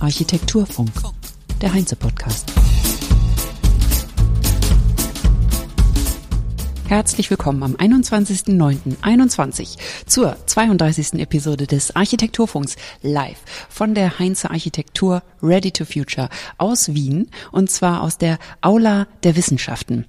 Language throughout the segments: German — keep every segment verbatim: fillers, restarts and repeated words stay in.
Architekturfunk. Architekturfunk, der Heinze-Podcast. Herzlich willkommen am einundzwanzigsten neunten einundzwanzig zur zweiunddreißigsten Episode des Architekturfunks live von der Heinze Architektur Ready to Future aus Wien, und zwar aus der Aula der Wissenschaften.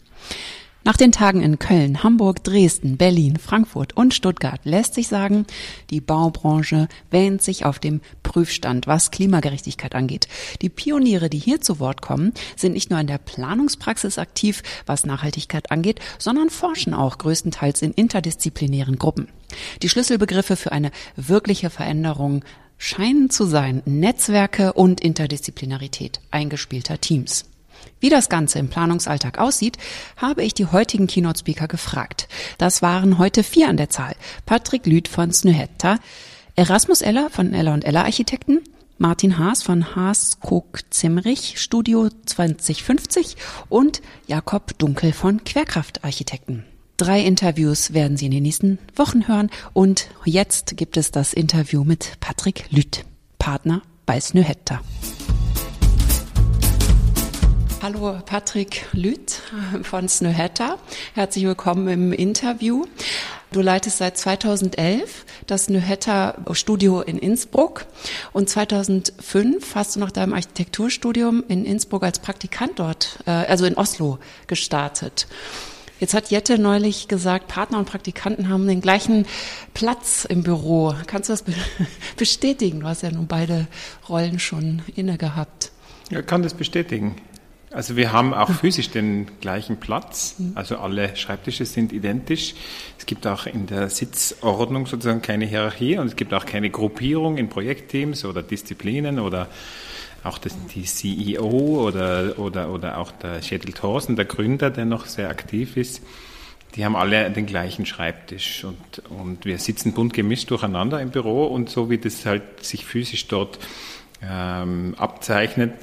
Nach den Tagen in Köln, Hamburg, Dresden, Berlin, Frankfurt und Stuttgart lässt sich sagen, die Baubranche wähnt sich auf dem Prüfstand, was Klimagerechtigkeit angeht. Die Pioniere, die hier zu Wort kommen, sind nicht nur in der Planungspraxis aktiv, was Nachhaltigkeit angeht, sondern forschen auch größtenteils in interdisziplinären Gruppen. Die Schlüsselbegriffe für eine wirkliche Veränderung scheinen zu sein Netzwerke und Interdisziplinarität eingespielter Teams. Wie das Ganze im Planungsalltag aussieht, habe ich die heutigen Keynote-Speaker gefragt. Das waren heute vier an der Zahl. Patrick Lüth von Snøhetta, Erasmus Eller von Eller und Eller Architekten, Martin Haas von Haas Kog Zimmrich Studio zwanzig fünfzig und Jakob Dunkel von Querkraft Architekten. Drei Interviews werden Sie in den nächsten Wochen hören, und jetzt gibt es das Interview mit Patrick Lüth, Partner bei Snøhetta. Hallo Patrick Lüth von Snøhetta, herzlich willkommen im Interview. Du leitest seit zweitausendelf das Snøhetta Studio in Innsbruck, und zweitausendfünf hast du nach deinem Architekturstudium in Innsbruck als Praktikant dort, also in Oslo, gestartet. Jetzt hat Jette neulich gesagt, Partner und Praktikanten haben den gleichen Platz im Büro. Kannst du das bestätigen? Du hast ja nun beide Rollen schon inne gehabt. Ja, kann das bestätigen. Also wir haben auch physisch den gleichen Platz, also alle Schreibtische sind identisch. Es gibt auch in der Sitzordnung sozusagen keine Hierarchie, und es gibt auch keine Gruppierung in Projektteams oder Disziplinen oder auch das, die C E O oder, oder, oder auch der Schädel Thorsen, der Gründer, der noch sehr aktiv ist. Die haben alle den gleichen Schreibtisch, und, und wir sitzen bunt gemischt durcheinander im Büro, und so wie das halt sich physisch dort ähm, abzeichnet,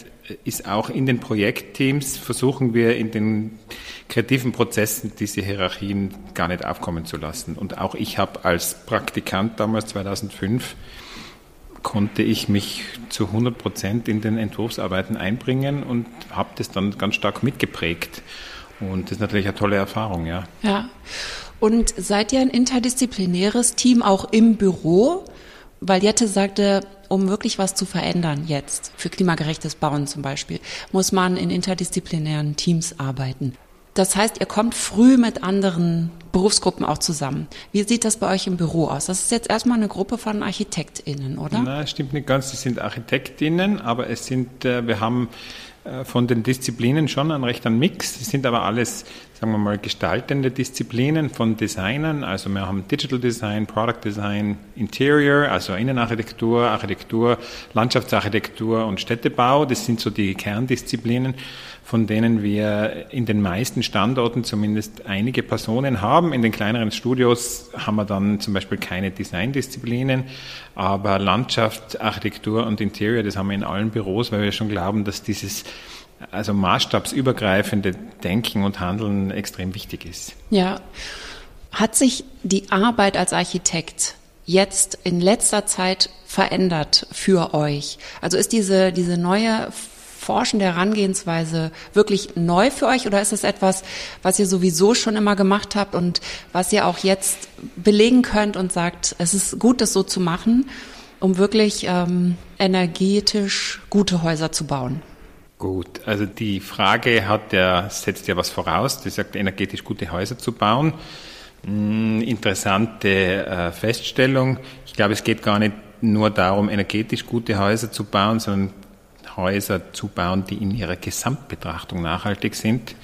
ist auch in den Projektteams, versuchen wir in den kreativen Prozessen diese Hierarchien gar nicht aufkommen zu lassen. Und auch ich habe als Praktikant damals zweitausendfünf, konnte ich mich zu hundert Prozent in den Entwurfsarbeiten einbringen und habe das dann ganz stark mitgeprägt. Und das ist natürlich eine tolle Erfahrung, ja. Ja, und seid ihr ein interdisziplinäres Team auch im Büro? Weil Jette sagte, um wirklich was zu verändern jetzt, für klimagerechtes Bauen zum Beispiel, muss man in interdisziplinären Teams arbeiten. Das heißt, ihr kommt früh mit anderen Berufsgruppen auch zusammen. Wie sieht das bei euch im Büro aus? Das ist jetzt erstmal eine Gruppe von ArchitektInnen, oder? Nein, stimmt nicht ganz. Es sind ArchitektInnen, aber es sind, wir haben von den Disziplinen schon einen rechten Mix. Es sind aber alles, sagen wir mal, gestaltende Disziplinen von Designern. Also wir haben Digital Design, Product Design, Interior, also Innenarchitektur, Architektur, Landschaftsarchitektur und Städtebau. Das sind so die Kerndisziplinen, von denen wir in den meisten Standorten zumindest einige Personen haben. In den kleineren Studios haben wir dann zum Beispiel keine Designdisziplinen, aber Landschaft, Architektur und Interior, das haben wir in allen Büros, weil wir schon glauben, dass dieses also maßstabsübergreifende Denken und Handeln extrem wichtig ist. Ja. Hat sich die Arbeit als Architekt jetzt in letzter Zeit verändert für euch? Also ist diese, diese neue forschende Herangehensweise wirklich neu für euch, oder ist es etwas, was ihr sowieso schon immer gemacht habt und was ihr auch jetzt belegen könnt und sagt, es ist gut, das so zu machen, um wirklich ähm, energetisch gute Häuser zu bauen? Gut, also die Frage hat ja, setzt ja was voraus, die sagt, energetisch gute Häuser zu bauen. Interessante Feststellung. Ich glaube, es geht gar nicht nur darum, energetisch gute Häuser zu bauen, sondern Häuser zu bauen, die in ihrer Gesamtbetrachtung nachhaltig sind.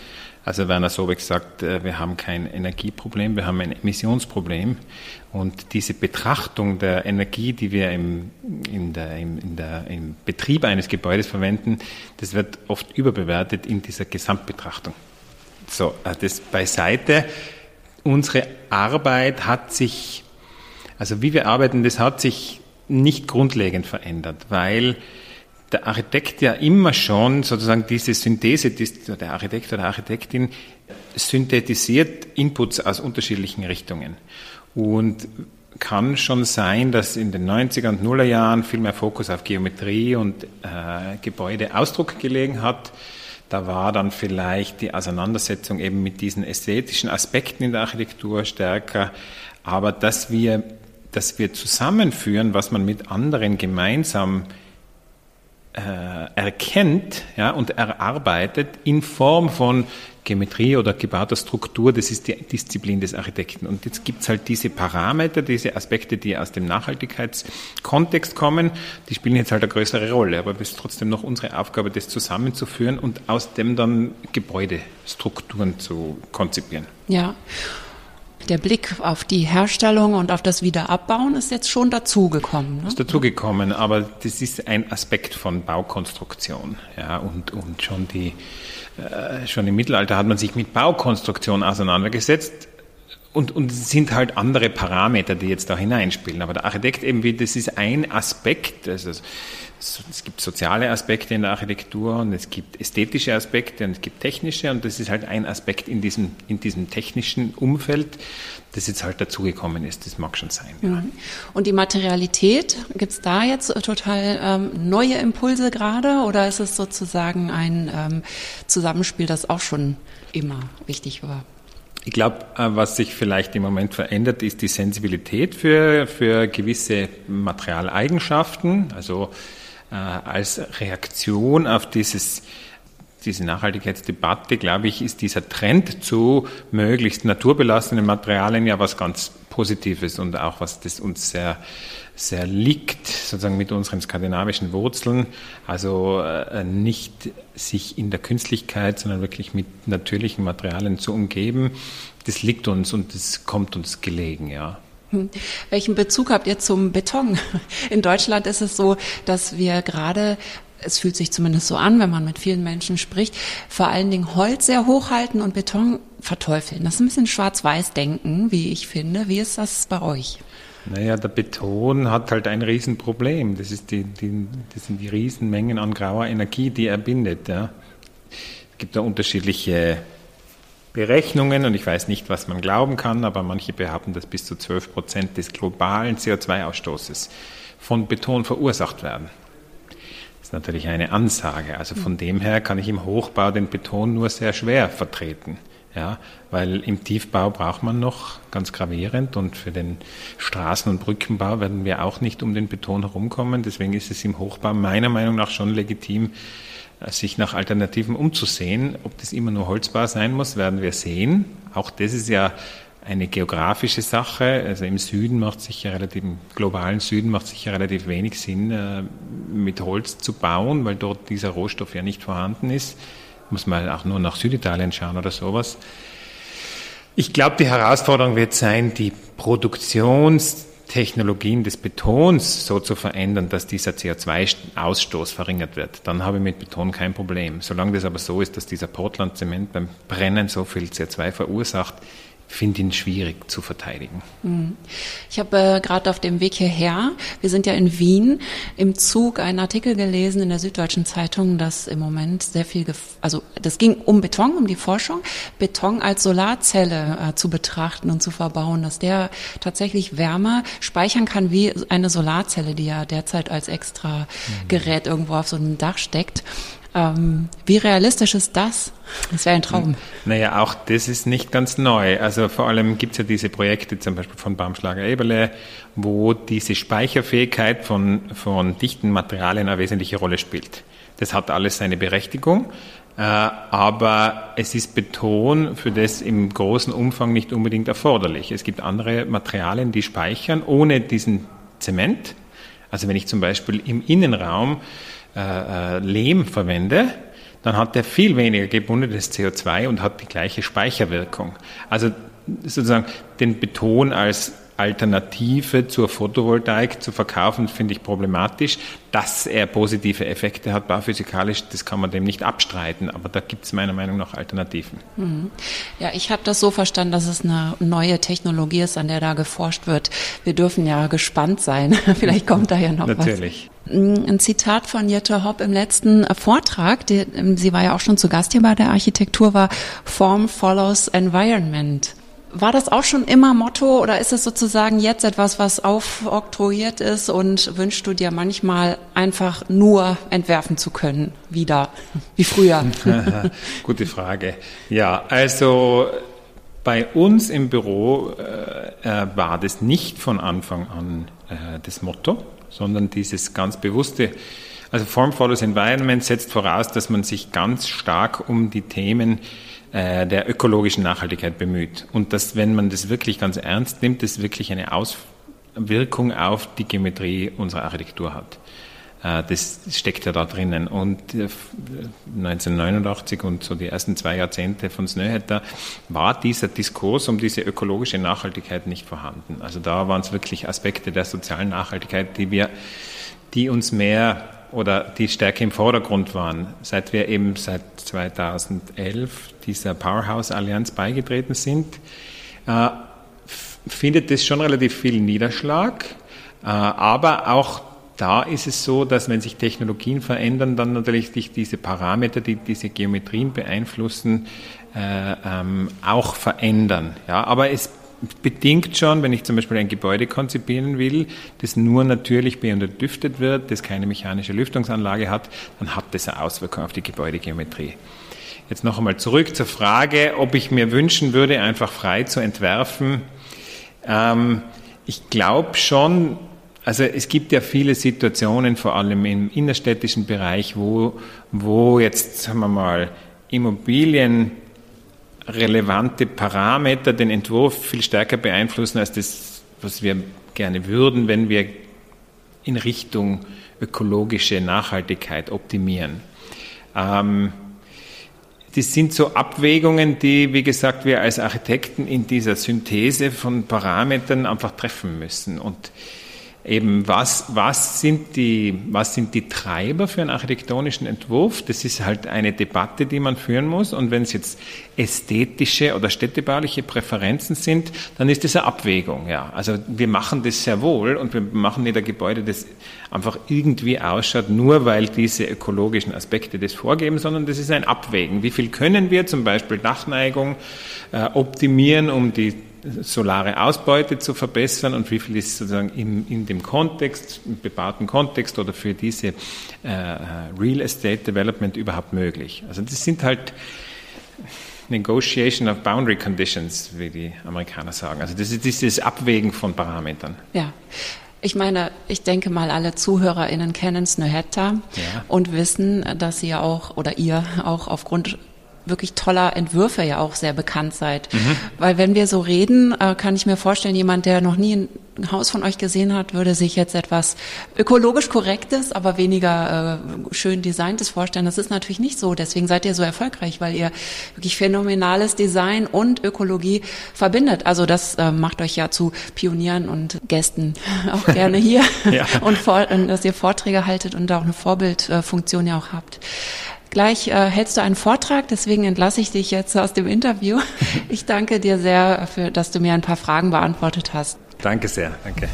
Also Werner Sobeck sagt, wir haben kein Energieproblem, wir haben ein Emissionsproblem. Und diese Betrachtung der Energie, die wir im, in der, im, in der, im Betrieb eines Gebäudes verwenden, das wird oft überbewertet in dieser Gesamtbetrachtung. So, das beiseite. Unsere Arbeit hat sich, also wie wir arbeiten, das hat sich nicht grundlegend verändert, weil der Architekt ja immer schon sozusagen diese Synthese, der Architekt oder Architektin synthetisiert Inputs aus unterschiedlichen Richtungen. Und kann schon sein, dass in den neunziger und nuller Jahren viel mehr Fokus auf Geometrie und äh, Gebäudeausdruck gelegen hat. Da war dann vielleicht die Auseinandersetzung eben mit diesen ästhetischen Aspekten in der Architektur stärker. Aber dass wir, dass wir zusammenführen, was man mit anderen gemeinsam äh, erkennt, ja, und erarbeitet in Form von Geometrie oder gebauter Struktur, das ist die Disziplin des Architekten. Und jetzt gibt's halt diese Parameter, diese Aspekte, die aus dem Nachhaltigkeitskontext kommen, die spielen jetzt halt eine größere Rolle. Aber es ist trotzdem noch unsere Aufgabe, das zusammenzuführen und aus dem dann Gebäudestrukturen zu konzipieren. Ja, der Blick auf die Herstellung und auf das Wiederabbauen ist jetzt schon dazugekommen. Ne? Ist dazugekommen, aber das ist ein Aspekt von Baukonstruktion. Ja, und, und schon die Äh, schon im Mittelalter hat man sich mit Baukonstruktion auseinandergesetzt und, und es sind halt andere Parameter, die jetzt da hineinspielen. Aber der Architekt eben, wie, das ist ein Aspekt, also es, es gibt soziale Aspekte in der Architektur und es gibt ästhetische Aspekte und es gibt technische und das ist halt ein Aspekt in diesem, in diesem technischen Umfeld, das jetzt halt dazugekommen ist, das mag schon sein. Ja. Und die Materialität, gibt es da jetzt total ähm, neue Impulse gerade oder ist es sozusagen ein ähm, Zusammenspiel, das auch schon immer wichtig war? Ich glaube, was sich vielleicht im Moment verändert, ist die Sensibilität für, für gewisse Materialeigenschaften, also äh, als Reaktion auf dieses Diese Nachhaltigkeitsdebatte, glaube ich, ist dieser Trend zu möglichst naturbelassenen Materialien ja was ganz Positives und auch was, das uns sehr, sehr liegt, sozusagen mit unseren skandinavischen Wurzeln. Also nicht sich in der Künstlichkeit, sondern wirklich mit natürlichen Materialien zu umgeben. Das liegt uns und das kommt uns gelegen, ja. Welchen Bezug habt ihr zum Beton? In Deutschland ist es so, dass wir gerade, es fühlt sich zumindest so an, wenn man mit vielen Menschen spricht, vor allen Dingen Holz sehr hochhalten und Beton verteufeln. Das ist ein bisschen Schwarz-Weiß-Denken, wie ich finde. Wie ist das bei euch? Naja, der Beton hat halt ein Riesenproblem. Das ist die, die, das sind die Riesenmengen an grauer Energie, die er bindet. Ja. Es gibt da unterschiedliche Berechnungen und ich weiß nicht, was man glauben kann, aber manche behaupten, dass bis zu zwölf Prozent des globalen C O zwei Ausstoßes von Beton verursacht werden. Natürlich eine Ansage. Also von dem her kann ich im Hochbau den Beton nur sehr schwer vertreten, ja, weil im Tiefbau braucht man noch ganz gravierend und für den Straßen- und Brückenbau werden wir auch nicht um den Beton herumkommen. Deswegen ist es im Hochbau meiner Meinung nach schon legitim, sich nach Alternativen umzusehen. Ob das immer nur Holzbau sein muss, werden wir sehen. Auch das ist ja eine geografische Sache, also im Süden macht sich ja relativ, im globalen Süden macht sich ja relativ wenig Sinn, mit Holz zu bauen, weil dort dieser Rohstoff ja nicht vorhanden ist. Muss man auch nur nach Süditalien schauen oder sowas. Ich glaube, die Herausforderung wird sein, die Produktionstechnologien des Betons so zu verändern, dass dieser C O zwei Ausstoß verringert wird. Dann habe ich mit Beton kein Problem. Solange das aber so ist, dass dieser Portland-Zement beim Brennen so viel C O zwei verursacht, finde ihn schwierig zu verteidigen. Ich habe äh, gerade auf dem Weg hierher, wir sind ja in Wien, im Zug einen Artikel gelesen in der Süddeutschen Zeitung, dass im Moment sehr viel, gef- also das ging um Beton, um die Forschung, Beton als Solarzelle äh, zu betrachten und zu verbauen, dass der tatsächlich Wärme speichern kann wie eine Solarzelle, die ja derzeit als extra mhm. Gerät irgendwo auf so einem Dach steckt. Ähm, wie realistisch ist das? Das wäre ein Traum. Naja, auch das ist nicht ganz neu. Also vor allem gibt es ja diese Projekte zum Beispiel von Baumschlager Eberle, wo diese Speicherfähigkeit von, von dichten Materialien eine wesentliche Rolle spielt. Das hat alles seine Berechtigung, äh, aber es ist Beton für das im großen Umfang nicht unbedingt erforderlich. Es gibt andere Materialien, die speichern ohne diesen Zement. Also wenn ich zum Beispiel im Innenraum Lehm verwende, dann hat der viel weniger gebundenes C O zwei und hat die gleiche Speicherwirkung. Also sozusagen den Beton als Alternative zur Photovoltaik zu verkaufen, finde ich problematisch. Dass er positive Effekte hat, bauphysikalisch, das kann man dem nicht abstreiten, aber da gibt es meiner Meinung nach Alternativen. Mhm. Ja, ich habe das so verstanden, dass es eine neue Technologie ist, an der da geforscht wird. Wir dürfen ja gespannt sein, vielleicht kommt da ja noch Natürlich. was. Natürlich. Ein Zitat von Jette Hopp im letzten Vortrag, die, sie war ja auch schon zu Gast hier bei der Architektur, war: Form follows environment. War das auch schon immer Motto oder ist es sozusagen jetzt etwas, was aufoktroyiert ist und wünschst du dir manchmal einfach nur entwerfen zu können, wieder, wie früher? Gute Frage. Ja, also bei uns im Büro äh, war das nicht von Anfang an äh, das Motto, sondern dieses ganz bewusste, also Form Follows Environment setzt voraus, dass man sich ganz stark um die Themen der ökologischen Nachhaltigkeit bemüht. Und dass, wenn man das wirklich ganz ernst nimmt, das wirklich eine Auswirkung auf die Geometrie unserer Architektur hat. Das steckt ja da drinnen. Und neunzehnhundertneunundachtzig und so die ersten zwei Jahrzehnte von Snøhetta war dieser Diskurs um diese ökologische Nachhaltigkeit nicht vorhanden. Also da waren es wirklich Aspekte der sozialen Nachhaltigkeit, die wir, die uns mehr oder die stärker im Vordergrund waren, seit wir eben seit zweitausendelf dieser Powerhouse-Allianz beigetreten sind, äh, findet es schon relativ viel Niederschlag. Äh, aber auch da ist es so, dass wenn sich Technologien verändern, dann natürlich sich diese Parameter, die diese Geometrien beeinflussen, äh, ähm, auch verändern. Ja, aber es bedingt schon, wenn ich zum Beispiel ein Gebäude konzipieren will, das nur natürlich be- und entdüftet wird, das keine mechanische Lüftungsanlage hat, dann hat das eine Auswirkung auf die Gebäudegeometrie. Jetzt noch einmal zurück zur Frage, ob ich mir wünschen würde, einfach frei zu entwerfen. Ähm, ich glaube schon, also es gibt ja viele Situationen, vor allem im innerstädtischen Bereich, wo, wo jetzt, sagen wir mal, Immobilien relevante Parameter den Entwurf viel stärker beeinflussen als das, was wir gerne würden, wenn wir in Richtung ökologische Nachhaltigkeit optimieren. Ähm, das sind so Abwägungen, die, wie gesagt, wir als Architekten in dieser Synthese von Parametern einfach treffen müssen. Und eben, was, was sind die, was sind die Treiber für einen architektonischen Entwurf? Das ist halt eine Debatte, die man führen muss. Und wenn es jetzt ästhetische oder städtebauliche Präferenzen sind, dann ist das eine Abwägung, ja. Also wir machen das sehr wohl und wir machen nicht ein Gebäude, das einfach irgendwie ausschaut, nur weil diese ökologischen Aspekte das vorgeben, sondern das ist ein Abwägen. Wie viel können wir zum Beispiel Dachneigung äh, optimieren, um die solare Ausbeute zu verbessern und wie viel ist sozusagen in, in dem Kontext, im bebauten Kontext oder für diese äh, Real Estate Development überhaupt möglich. Also das sind halt Negotiation of Boundary Conditions, wie die Amerikaner sagen. Also das ist dieses Abwägen von Parametern. Ja. Ich meine, ich denke mal, alle ZuhörerInnen kennen Snøhetta ja. und wissen, dass sie ja auch oder ihr auch aufgrund wirklich toller Entwürfe ja auch sehr bekannt seid. Mhm. Weil wenn wir so reden, kann ich mir vorstellen, jemand, der noch nie ein Haus von euch gesehen hat, würde sich jetzt etwas ökologisch korrektes, aber weniger äh, schön designtes vorstellen. Das ist natürlich nicht so. Deswegen seid ihr so erfolgreich, weil ihr wirklich phänomenales Design und Ökologie verbindet. Also das äh, macht euch ja zu Pionieren und Gästen auch gerne hier. ja. und, vor, und dass ihr Vorträge haltet und da auch eine Vorbildfunktion ja auch habt. Gleich äh, hältst du einen Vortrag, deswegen entlasse ich dich jetzt aus dem Interview. Ich danke dir sehr, für, dass du mir ein paar Fragen beantwortet hast. Danke sehr, danke.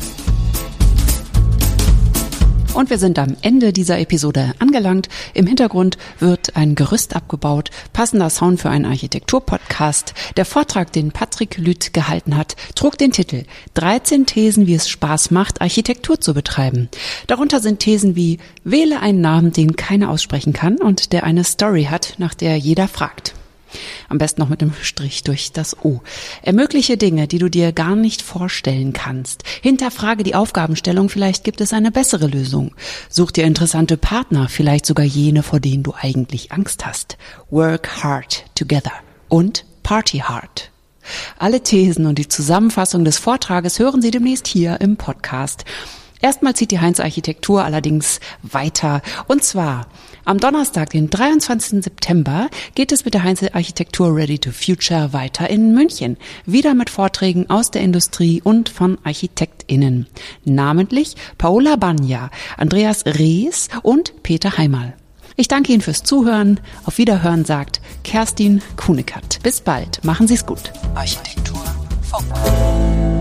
Und wir sind am Ende dieser Episode angelangt. Im Hintergrund wird ein Gerüst abgebaut, passender Sound für einen Architektur-Podcast. Der Vortrag, den Patrick Lüth gehalten hat, trug den Titel dreizehn Thesen, wie es Spaß macht, Architektur zu betreiben. Darunter sind Thesen wie wähle einen Namen, den keiner aussprechen kann und der eine Story hat, nach der jeder fragt. Am besten noch mit einem Strich durch das O. Ermögliche Dinge, die du dir gar nicht vorstellen kannst. Hinterfrage die Aufgabenstellung, vielleicht gibt es eine bessere Lösung. Such dir interessante Partner, vielleicht sogar jene, vor denen du eigentlich Angst hast. Work hard together und party hard. Alle Thesen und die Zusammenfassung des Vortrages hören Sie demnächst hier im Podcast. Erstmal zieht die Heinze Architektur allerdings weiter. Und zwar am Donnerstag, den dreiundzwanzigsten September, geht es mit der Heinze Architektur Ready to Future weiter in München. Wieder mit Vorträgen aus der Industrie und von ArchitektInnen. Namentlich Paola Banja, Andreas Rees und Peter Heimal. Ich danke Ihnen fürs Zuhören. Auf Wiederhören sagt Kerstin Kunekat. Bis bald. Machen Sie es gut. Architektur. Funk.